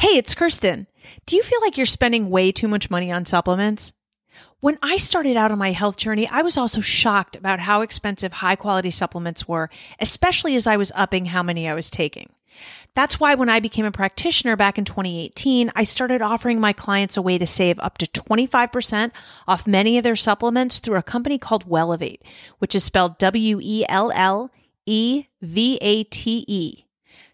Hey, it's Kirsten. Do you feel like you're spending way too much money on supplements? When I started out on my health journey, I was also shocked about how expensive high-quality supplements were, especially as I was upping how many I was taking. That's why when I became a practitioner back in 2018, I started offering my clients a way to save up to 25% off many of their supplements through a company called Wellevate, which is spelled Wellevate.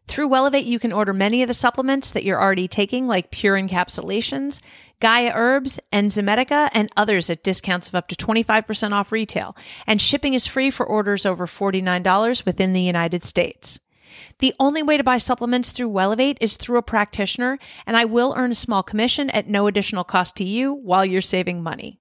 Through Wellevate, you can order many of the supplements that you're already taking, like Pure Encapsulations, Gaia Herbs, Enzymedica, and others at discounts of up to 25% off retail. And shipping is free for orders over $49 within the United States. The only way to buy supplements through Wellevate is through a practitioner, and I will earn a small commission at no additional cost to you while you're saving money.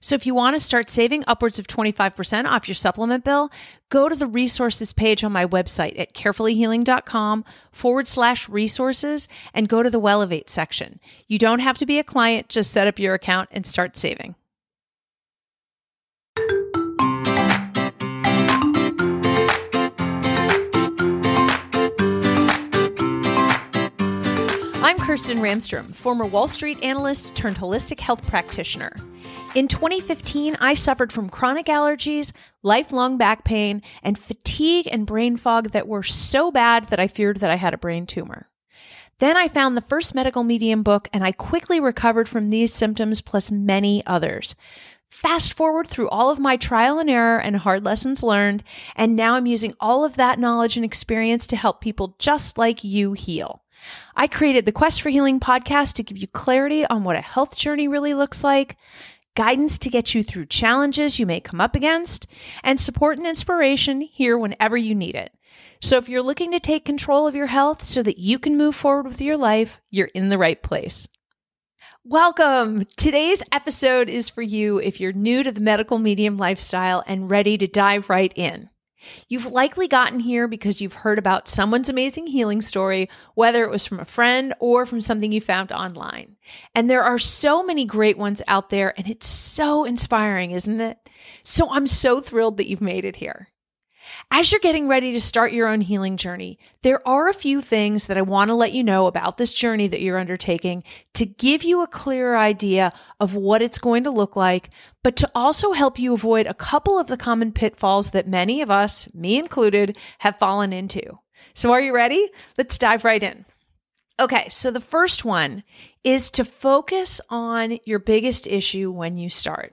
So if you want to start saving upwards of 25% off your supplement bill, go to the resources page on my website at carefullyhealing.com/resources and go to the Wellevate section. You don't have to be a client, just set up your account and start saving. I'm Kirsten Ramstrom, former Wall Street analyst turned holistic health practitioner. In 2015, I suffered from chronic allergies, lifelong back pain, and fatigue and brain fog that were so bad that I feared that I had a brain tumor. Then I found the first Medical Medium book, and I quickly recovered from these symptoms plus many others. Fast forward through all of my trial and error and hard lessons learned, and now I'm using all of that knowledge and experience to help people just like you heal. I created the Quest for Healing podcast to give you clarity on what a health journey really looks like, guidance to get you through challenges you may come up against, and support and inspiration here whenever you need it. So if you're looking to take control of your health so that you can move forward with your life, you're in the right place. Welcome! Today's episode is for you if you're new to the Medical Medium lifestyle and ready to dive right in. You've likely gotten here because you've heard about someone's amazing healing story, whether it was from a friend or from something you found online. And there are so many great ones out there, and it's so inspiring, isn't it? So I'm so thrilled that you've made it here. As you're getting ready to start your own healing journey, there are a few things that I want to let you know about this journey that you're undertaking to give you a clearer idea of what it's going to look like, but to also help you avoid a couple of the common pitfalls that many of us, me included, have fallen into. So are you ready? Let's dive right in. Okay, so the first one is to focus on your biggest issue when you start.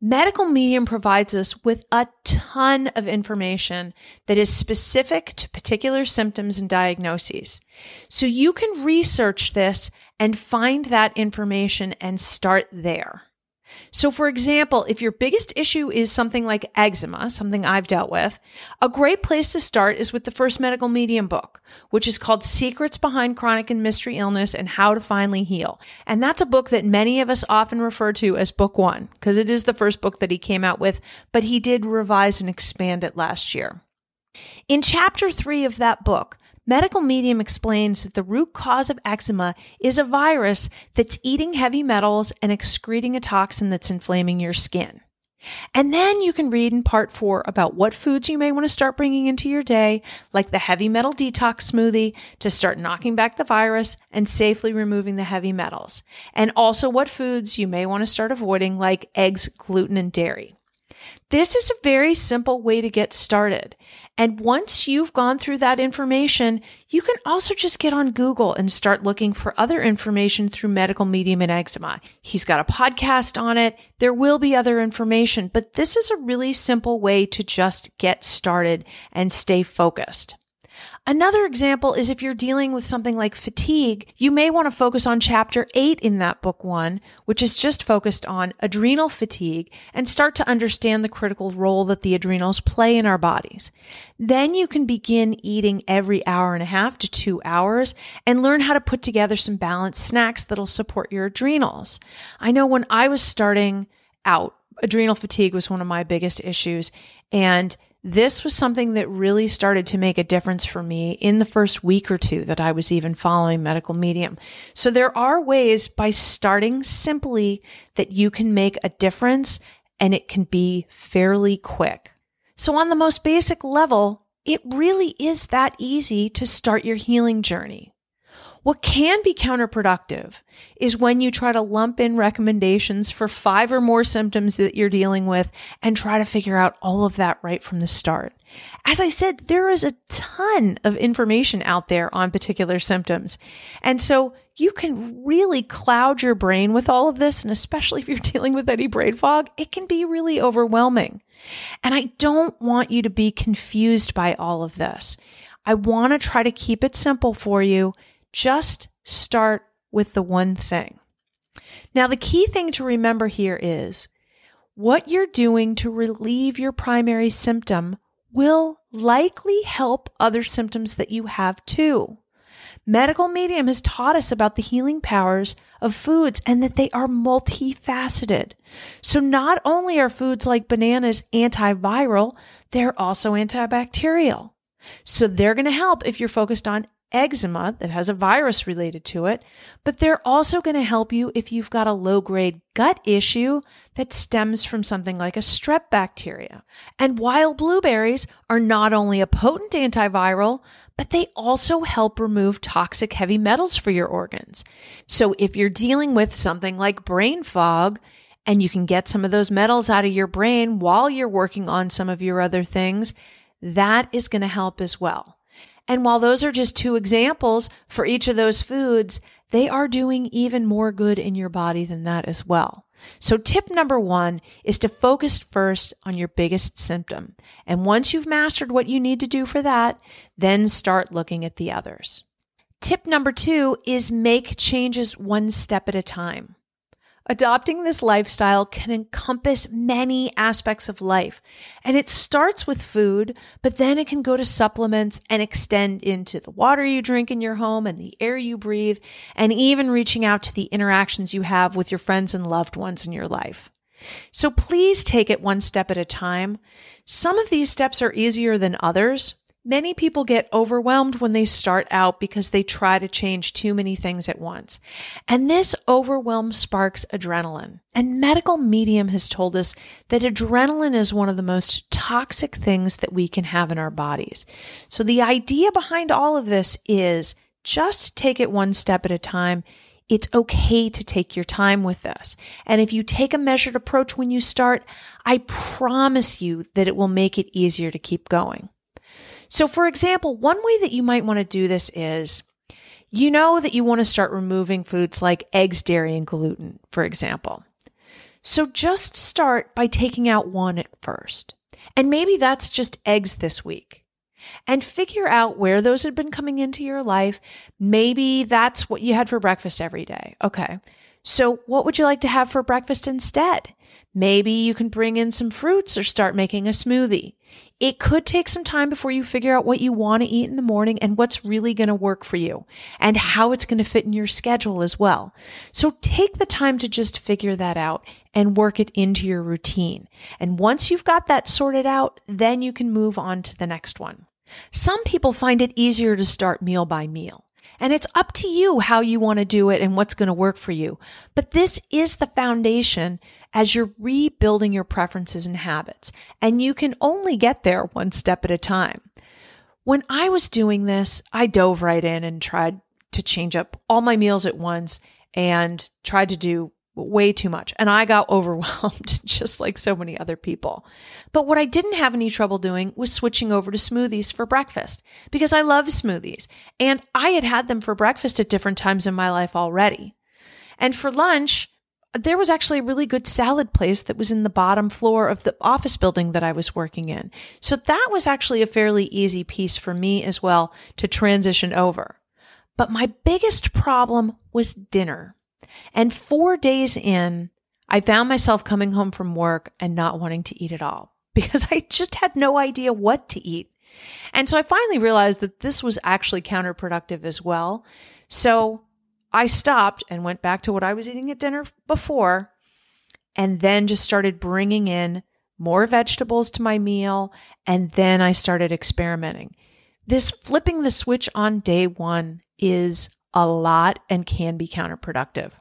Medical Medium provides us with a ton of information that is specific to particular symptoms and diagnoses. So you can research this and find that information and start there. So for example, if your biggest issue is something like eczema, something I've dealt with, a great place to start is with the first Medical Medium book, which is called Secrets Behind Chronic and Mystery Illness and How to Finally Heal. And that's a book that many of us often refer to as book one, because it is the first book that he came out with, but he did revise and expand it last year. In chapter 3 of that book, Medical Medium explains that the root cause of eczema is a virus that's eating heavy metals and excreting a toxin that's inflaming your skin. And then you can read in part 4 about what foods you may want to start bringing into your day, like the heavy metal detox smoothie, to start knocking back the virus and safely removing the heavy metals. And also what foods you may want to start avoiding, like eggs, gluten, and dairy. This is a very simple way to get started. And once you've gone through that information, you can also just get on Google and start looking for other information through Medical Medium and eczema. He's got a podcast on it. There will be other information, but this is a really simple way to just get started and stay focused. Another example is if you're dealing with something like fatigue, you may want to focus on chapter 8 in that book one, which is just focused on adrenal fatigue, and start to understand the critical role that the adrenals play in our bodies. Then you can begin eating every hour and a half to 2 hours and learn how to put together some balanced snacks that'll support your adrenals. I know when I was starting out, adrenal fatigue was one of my biggest issues, and this was something that really started to make a difference for me in the first week or two that I was even following Medical Medium. So there are ways by starting simply that you can make a difference, and it can be fairly quick. So on the most basic level, it really is that easy to start your healing journey. What can be counterproductive is when you try to lump in recommendations for 5 or more symptoms that you're dealing with and try to figure out all of that right from the start. As I said, there is a ton of information out there on particular symptoms. And so you can really cloud your brain with all of this. And especially if you're dealing with any brain fog, it can be really overwhelming. And I don't want you to be confused by all of this. I want to try to keep it simple for you. Just start with the one thing. Now, the key thing to remember here is what you're doing to relieve your primary symptom will likely help other symptoms that you have too. Medical Medium has taught us about the healing powers of foods and that they are multifaceted. So not only are foods like bananas antiviral, they're also antibacterial. So they're going to help if you're focused on eczema that has a virus related to it, but they're also going to help you if you've got a low-grade gut issue that stems from something like a strep bacteria. And while blueberries are not only a potent antiviral, but they also help remove toxic heavy metals for your organs. So if you're dealing with something like brain fog, and you can get some of those metals out of your brain while you're working on some of your other things, that is going to help as well. And while those are just 2 examples for each of those foods, they are doing even more good in your body than that as well. So tip number 1 is to focus first on your biggest symptom. And once you've mastered what you need to do for that, then start looking at the others. Tip number 2 is make changes 1 step at a time. Adopting this lifestyle can encompass many aspects of life, and it starts with food, but then it can go to supplements and extend into the water you drink in your home and the air you breathe, and even reaching out to the interactions you have with your friends and loved ones in your life. So please take it 1 step at a time. Some of these steps are easier than others. Many people get overwhelmed when they start out because they try to change too many things at once. And this overwhelm sparks adrenaline. And Medical Medium has told us that adrenaline is one of the most toxic things that we can have in our bodies. So the idea behind all of this is just take it 1 step at a time. It's okay to take your time with this. And if you take a measured approach when you start, I promise you that it will make it easier to keep going. So for example, one way that you might want to do this is, you know that you want to start removing foods like eggs, dairy, and gluten, for example. So just start by taking out 1 at first. And maybe that's just eggs this week. And figure out where those had been coming into your life. Maybe that's what you had for breakfast every day. Okay. So what would you like to have for breakfast instead? Maybe you can bring in some fruits or start making a smoothie. It could take some time before you figure out what you want to eat in the morning and what's really going to work for you and how it's going to fit in your schedule as well. So take the time to just figure that out and work it into your routine. And once you've got that sorted out, then you can move on to the next one. Some people find it easier to start meal by meal. And it's up to you how you want to do it and what's going to work for you. But this is the foundation as you're rebuilding your preferences and habits. And you can only get there 1 step at a time. When I was doing this, I dove right in and tried to change up all my meals at once and tried to do way too much. And I got overwhelmed just like so many other people. But what I didn't have any trouble doing was switching over to smoothies for breakfast because I love smoothies and I had had them for breakfast at different times in my life already. And for lunch, there was actually a really good salad place that was in the bottom floor of the office building that I was working in. So that was actually a fairly easy piece for me as well to transition over. But my biggest problem was dinner. And 4 days in, I found myself coming home from work and not wanting to eat at all because I just had no idea what to eat. And so I finally realized that this was actually counterproductive as well. So I stopped and went back to what I was eating at dinner before and then just started bringing in more vegetables to my meal. And then I started experimenting. This flipping the switch on day 1 is a lot and can be counterproductive.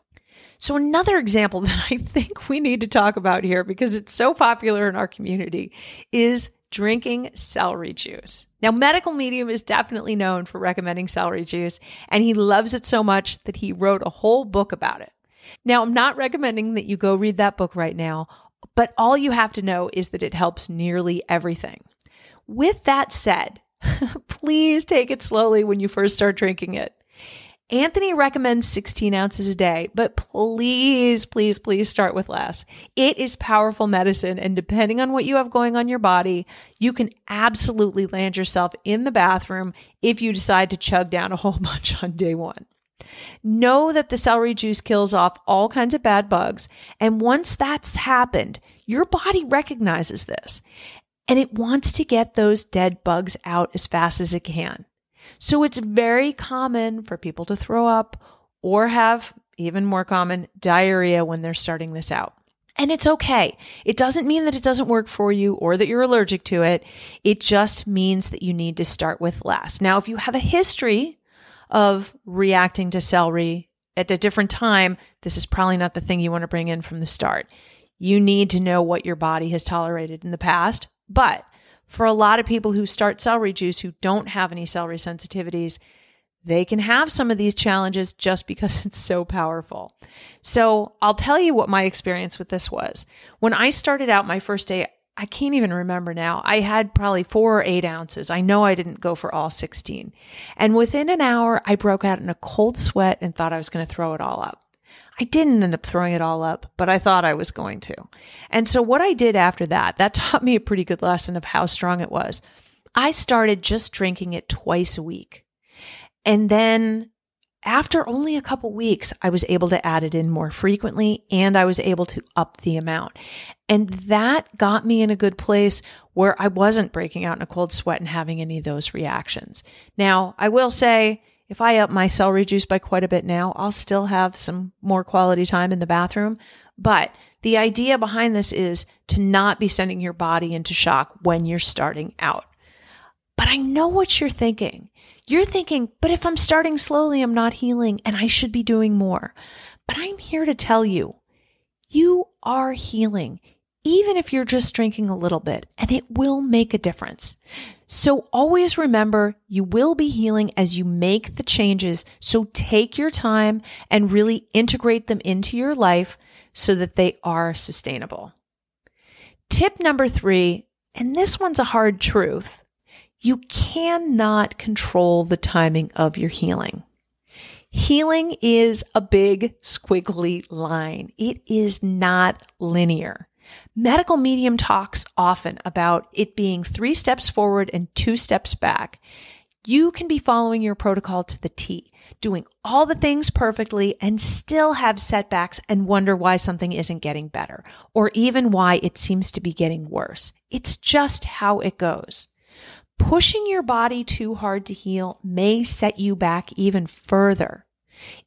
So another example that I think we need to talk about here because it's so popular in our community is drinking celery juice. Now, Medical Medium is definitely known for recommending celery juice, and he loves it so much that he wrote a whole book about it. Now, I'm not recommending that you go read that book right now, but all you have to know is that it helps nearly everything. With that said, please take it slowly when you first start drinking it. Anthony recommends 16 ounces a day, but please, please, please start with less. It is powerful medicine, and depending on what you have going on in your body, you can absolutely land yourself in the bathroom if you decide to chug down a whole bunch on day one. Know that the celery juice kills off all kinds of bad bugs, and once that's happened, your body recognizes this, and it wants to get those dead bugs out as fast as it can. So it's very common for people to throw up or have, even more common, diarrhea when they're starting this out. And it's okay. It doesn't mean that it doesn't work for you or that you're allergic to it. It just means that you need to start with less. Now, if you have a history of reacting to celery at a different time, this is probably not the thing you want to bring in from the start. You need to know what your body has tolerated in the past, but for a lot of people who start celery juice who don't have any celery sensitivities, they can have some of these challenges just because it's so powerful. So I'll tell you what my experience with this was. When I started out my first day, I can't even remember now. I had probably 4 or 8 ounces. I know I didn't go for all 16. And within an hour, I broke out in a cold sweat and thought I was going to throw it all up. I didn't end up throwing it all up, but I thought I was going to. And so what I did after that taught me a pretty good lesson of how strong it was. I started just drinking it twice a week. And then after only a couple weeks, I was able to add it in more frequently, and I was able to up the amount. And that got me in a good place where I wasn't breaking out in a cold sweat and having any of those reactions. Now, I will say, if I up my celery juice by quite a bit now, I'll still have some more quality time in the bathroom. But the idea behind this is to not be sending your body into shock when you're starting out. But I know what you're thinking. You're thinking, but if I'm starting slowly, I'm not healing and I should be doing more. But I'm here to tell you, you are healing, even if you're just drinking a little bit, and it will make a difference. So always remember, you will be healing as you make the changes. So take your time and really integrate them into your life so that they are sustainable. Tip number 3, and this one's a hard truth, you cannot control the timing of your healing. Healing is a big squiggly line. It is not linear. Medical Medium talks often about it being 3 steps forward and 2 steps back. You can be following your protocol to the T, doing all the things perfectly and still have setbacks and wonder why something isn't getting better or even why it seems to be getting worse. It's just how it goes. Pushing your body too hard to heal may set you back even further.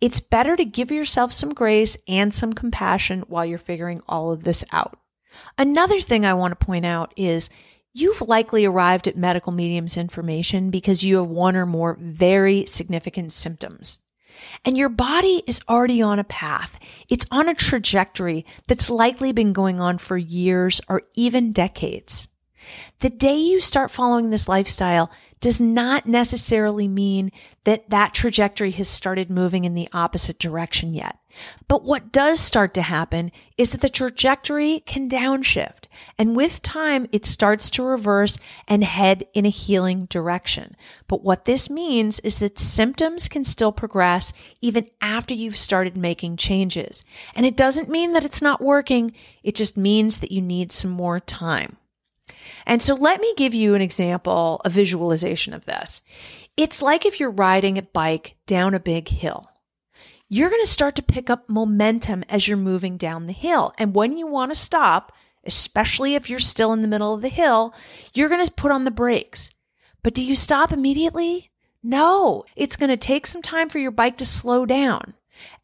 It's better to give yourself some grace and some compassion while you're figuring all of this out. Another thing I want to point out is you've likely arrived at Medical Medium's information because you have 1 or more very significant symptoms. And your body is already on a path. It's on a trajectory that's likely been going on for years or even decades. The day you start following this lifestyle does not necessarily mean that trajectory has started moving in the opposite direction yet. But what does start to happen is that the trajectory can downshift, and with time, it starts to reverse and head in a healing direction. But what this means is that symptoms can still progress even after you've started making changes. And it doesn't mean that it's not working. It just means that you need some more time. And so let me give you an example, a visualization of this. It's like if you're riding a bike down a big hill. You're going to start to pick up momentum as you're moving down the hill. And when you want to stop, especially if you're still in the middle of the hill, you're going to put on the brakes. But do you stop immediately? No, it's going to take some time for your bike to slow down,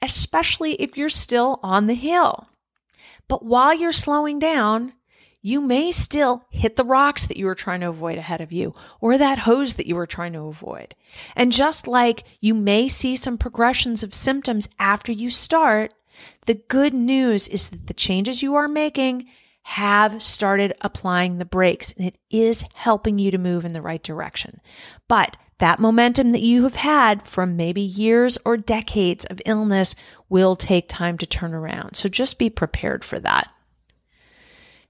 especially if you're still on the hill. But while you're slowing down, you may still hit the rocks that you were trying to avoid ahead of you or that hose that you were trying to avoid. And just like you may see some progressions of symptoms after you start, the good news is that the changes you are making have started applying the brakes, and it is helping you to move in the right direction. But that momentum that you have had from maybe years or decades of illness will take time to turn around. So just be prepared for that.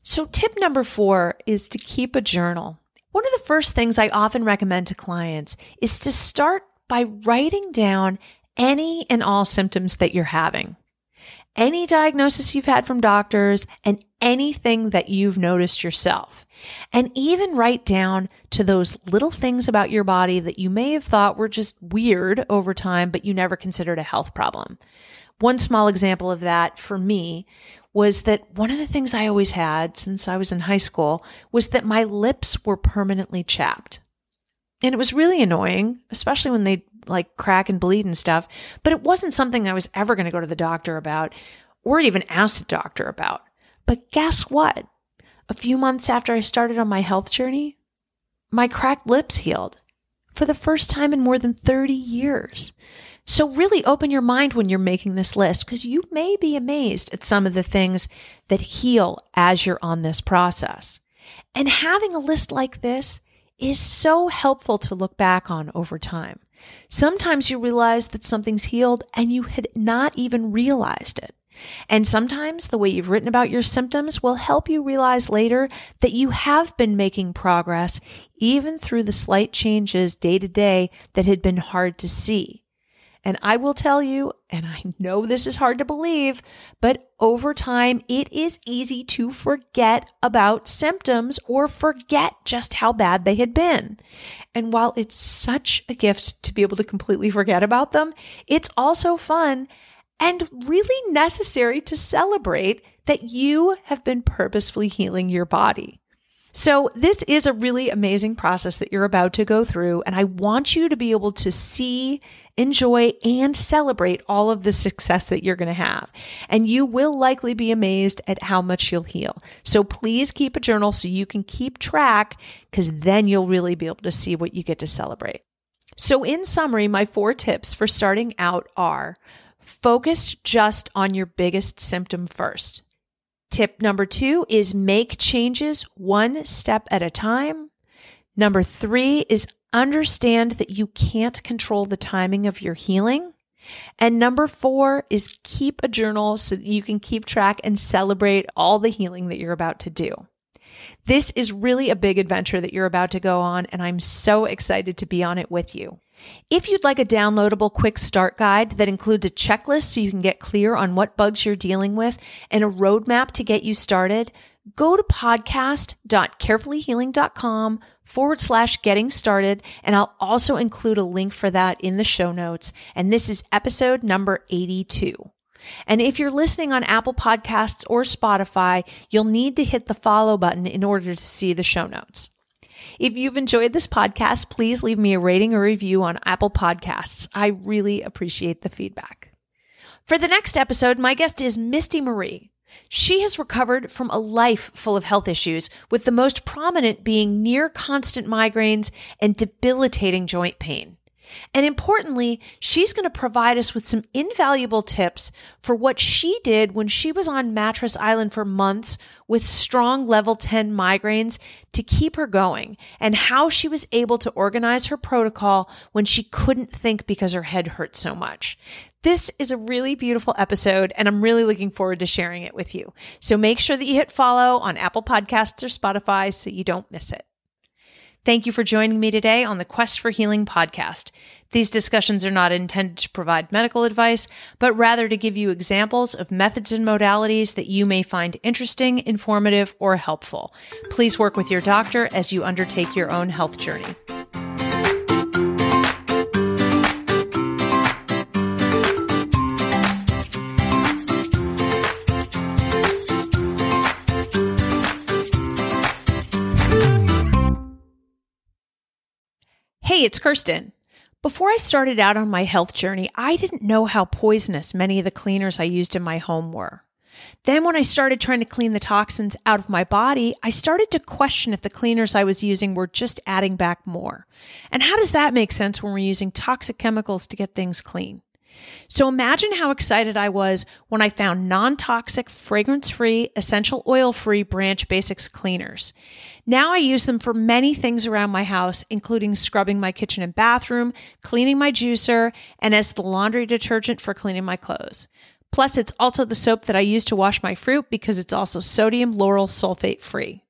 So tip number 4 is to keep a journal. One of the first things I often recommend to clients is to start by writing down any and all symptoms that you're having, any diagnosis you've had from doctors, and anything that you've noticed yourself. And even write down to those little things about your body that you may have thought were just weird over time, but you never considered a health problem. One small example of that for me was that one of the things I always had since I was in high school was that my lips were permanently chapped. And it was really annoying, especially when they like crack and bleed and stuff, but it wasn't something I was ever going to go to the doctor about or even ask the doctor about. But guess what? A few months after I started on my health journey, my cracked lips healed for the first time in more than 30 years. So really open your mind when you're making this list, because you may be amazed at some of the things that heal as you're on this process. And having a list like this is so helpful to look back on over time. Sometimes you realize that something's healed and you had not even realized it. And sometimes the way you've written about your symptoms will help you realize later that you have been making progress even through the slight changes day to day that had been hard to see. And I will tell you, and I know this is hard to believe, but over time, it is easy to forget about symptoms or forget just how bad they had been. And while it's such a gift to be able to completely forget about them, it's also fun and really necessary to celebrate that you have been purposefully healing your body. So this is a really amazing process that you're about to go through, and I want you to be able to see, enjoy, and celebrate all of the success that you're going to have. And you will likely be amazed at how much you'll heal. So please keep a journal so you can keep track, because then you'll really be able to see what you get to celebrate. So in summary, my 4 tips for starting out are: focus just on your biggest symptom first. Tip number 2 is make changes one step at a time. Number 3 is understand that you can't control the timing of your healing. And number 4 is keep a journal so that you can keep track and celebrate all the healing that you're about to do. This is really a big adventure that you're about to go on, and I'm so excited to be on it with you. If you'd like a downloadable quick start guide that includes a checklist so you can get clear on what bugs you're dealing with and a roadmap to get you started, go to podcast.carefullyhealing.com/getting started, and I'll also include a link for that in the show notes. And this is episode number 82. And if you're listening on Apple Podcasts or Spotify, you'll need to hit the follow button in order to see the show notes. If you've enjoyed this podcast, please leave me a rating or review on Apple Podcasts. I really appreciate the feedback. For the next episode, my guest is Misty Marie. She has recovered from a life full of health issues, with the most prominent being near constant migraines and debilitating joint pain. And importantly, she's going to provide us with some invaluable tips for what she did when she was on Mattress Island for months with strong level 10 migraines to keep her going, and how she was able to organize her protocol when she couldn't think because her head hurt so much. This is a really beautiful episode, and I'm really looking forward to sharing it with you. So make sure that you hit follow on Apple Podcasts or Spotify so you don't miss it. Thank you for joining me today on the Quest for Healing podcast. These discussions are not intended to provide medical advice, but rather to give you examples of methods and modalities that you may find interesting, informative, or helpful. Please work with your doctor as you undertake your own health journey. Hey, it's Kirsten. Before I started out on my health journey, I didn't know how poisonous many of the cleaners I used in my home were. Then when I started trying to clean the toxins out of my body, I started to question if the cleaners I was using were just adding back more. And how does that make sense when we're using toxic chemicals to get things clean? So imagine how excited I was when I found non-toxic, fragrance-free, essential oil-free Branch Basics cleaners. Now I use them for many things around my house, including scrubbing my kitchen and bathroom, cleaning my juicer, and as the laundry detergent for cleaning my clothes. Plus, it's also the soap that I use to wash my fruit because it's also sodium lauryl sulfate free.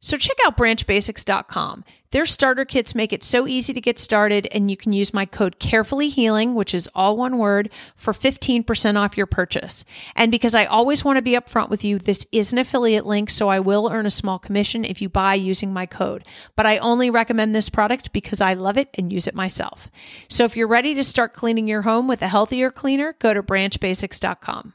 So check out branchbasics.com. Their starter kits make it so easy to get started, and you can use my code Carefully Healing, which is all one word, for 15% off your purchase. And because I always want to be upfront with you, this is an affiliate link, so I will earn a small commission if you buy using my code. But I only recommend this product because I love it and use it myself. So if you're ready to start cleaning your home with a healthier cleaner, go to branchbasics.com.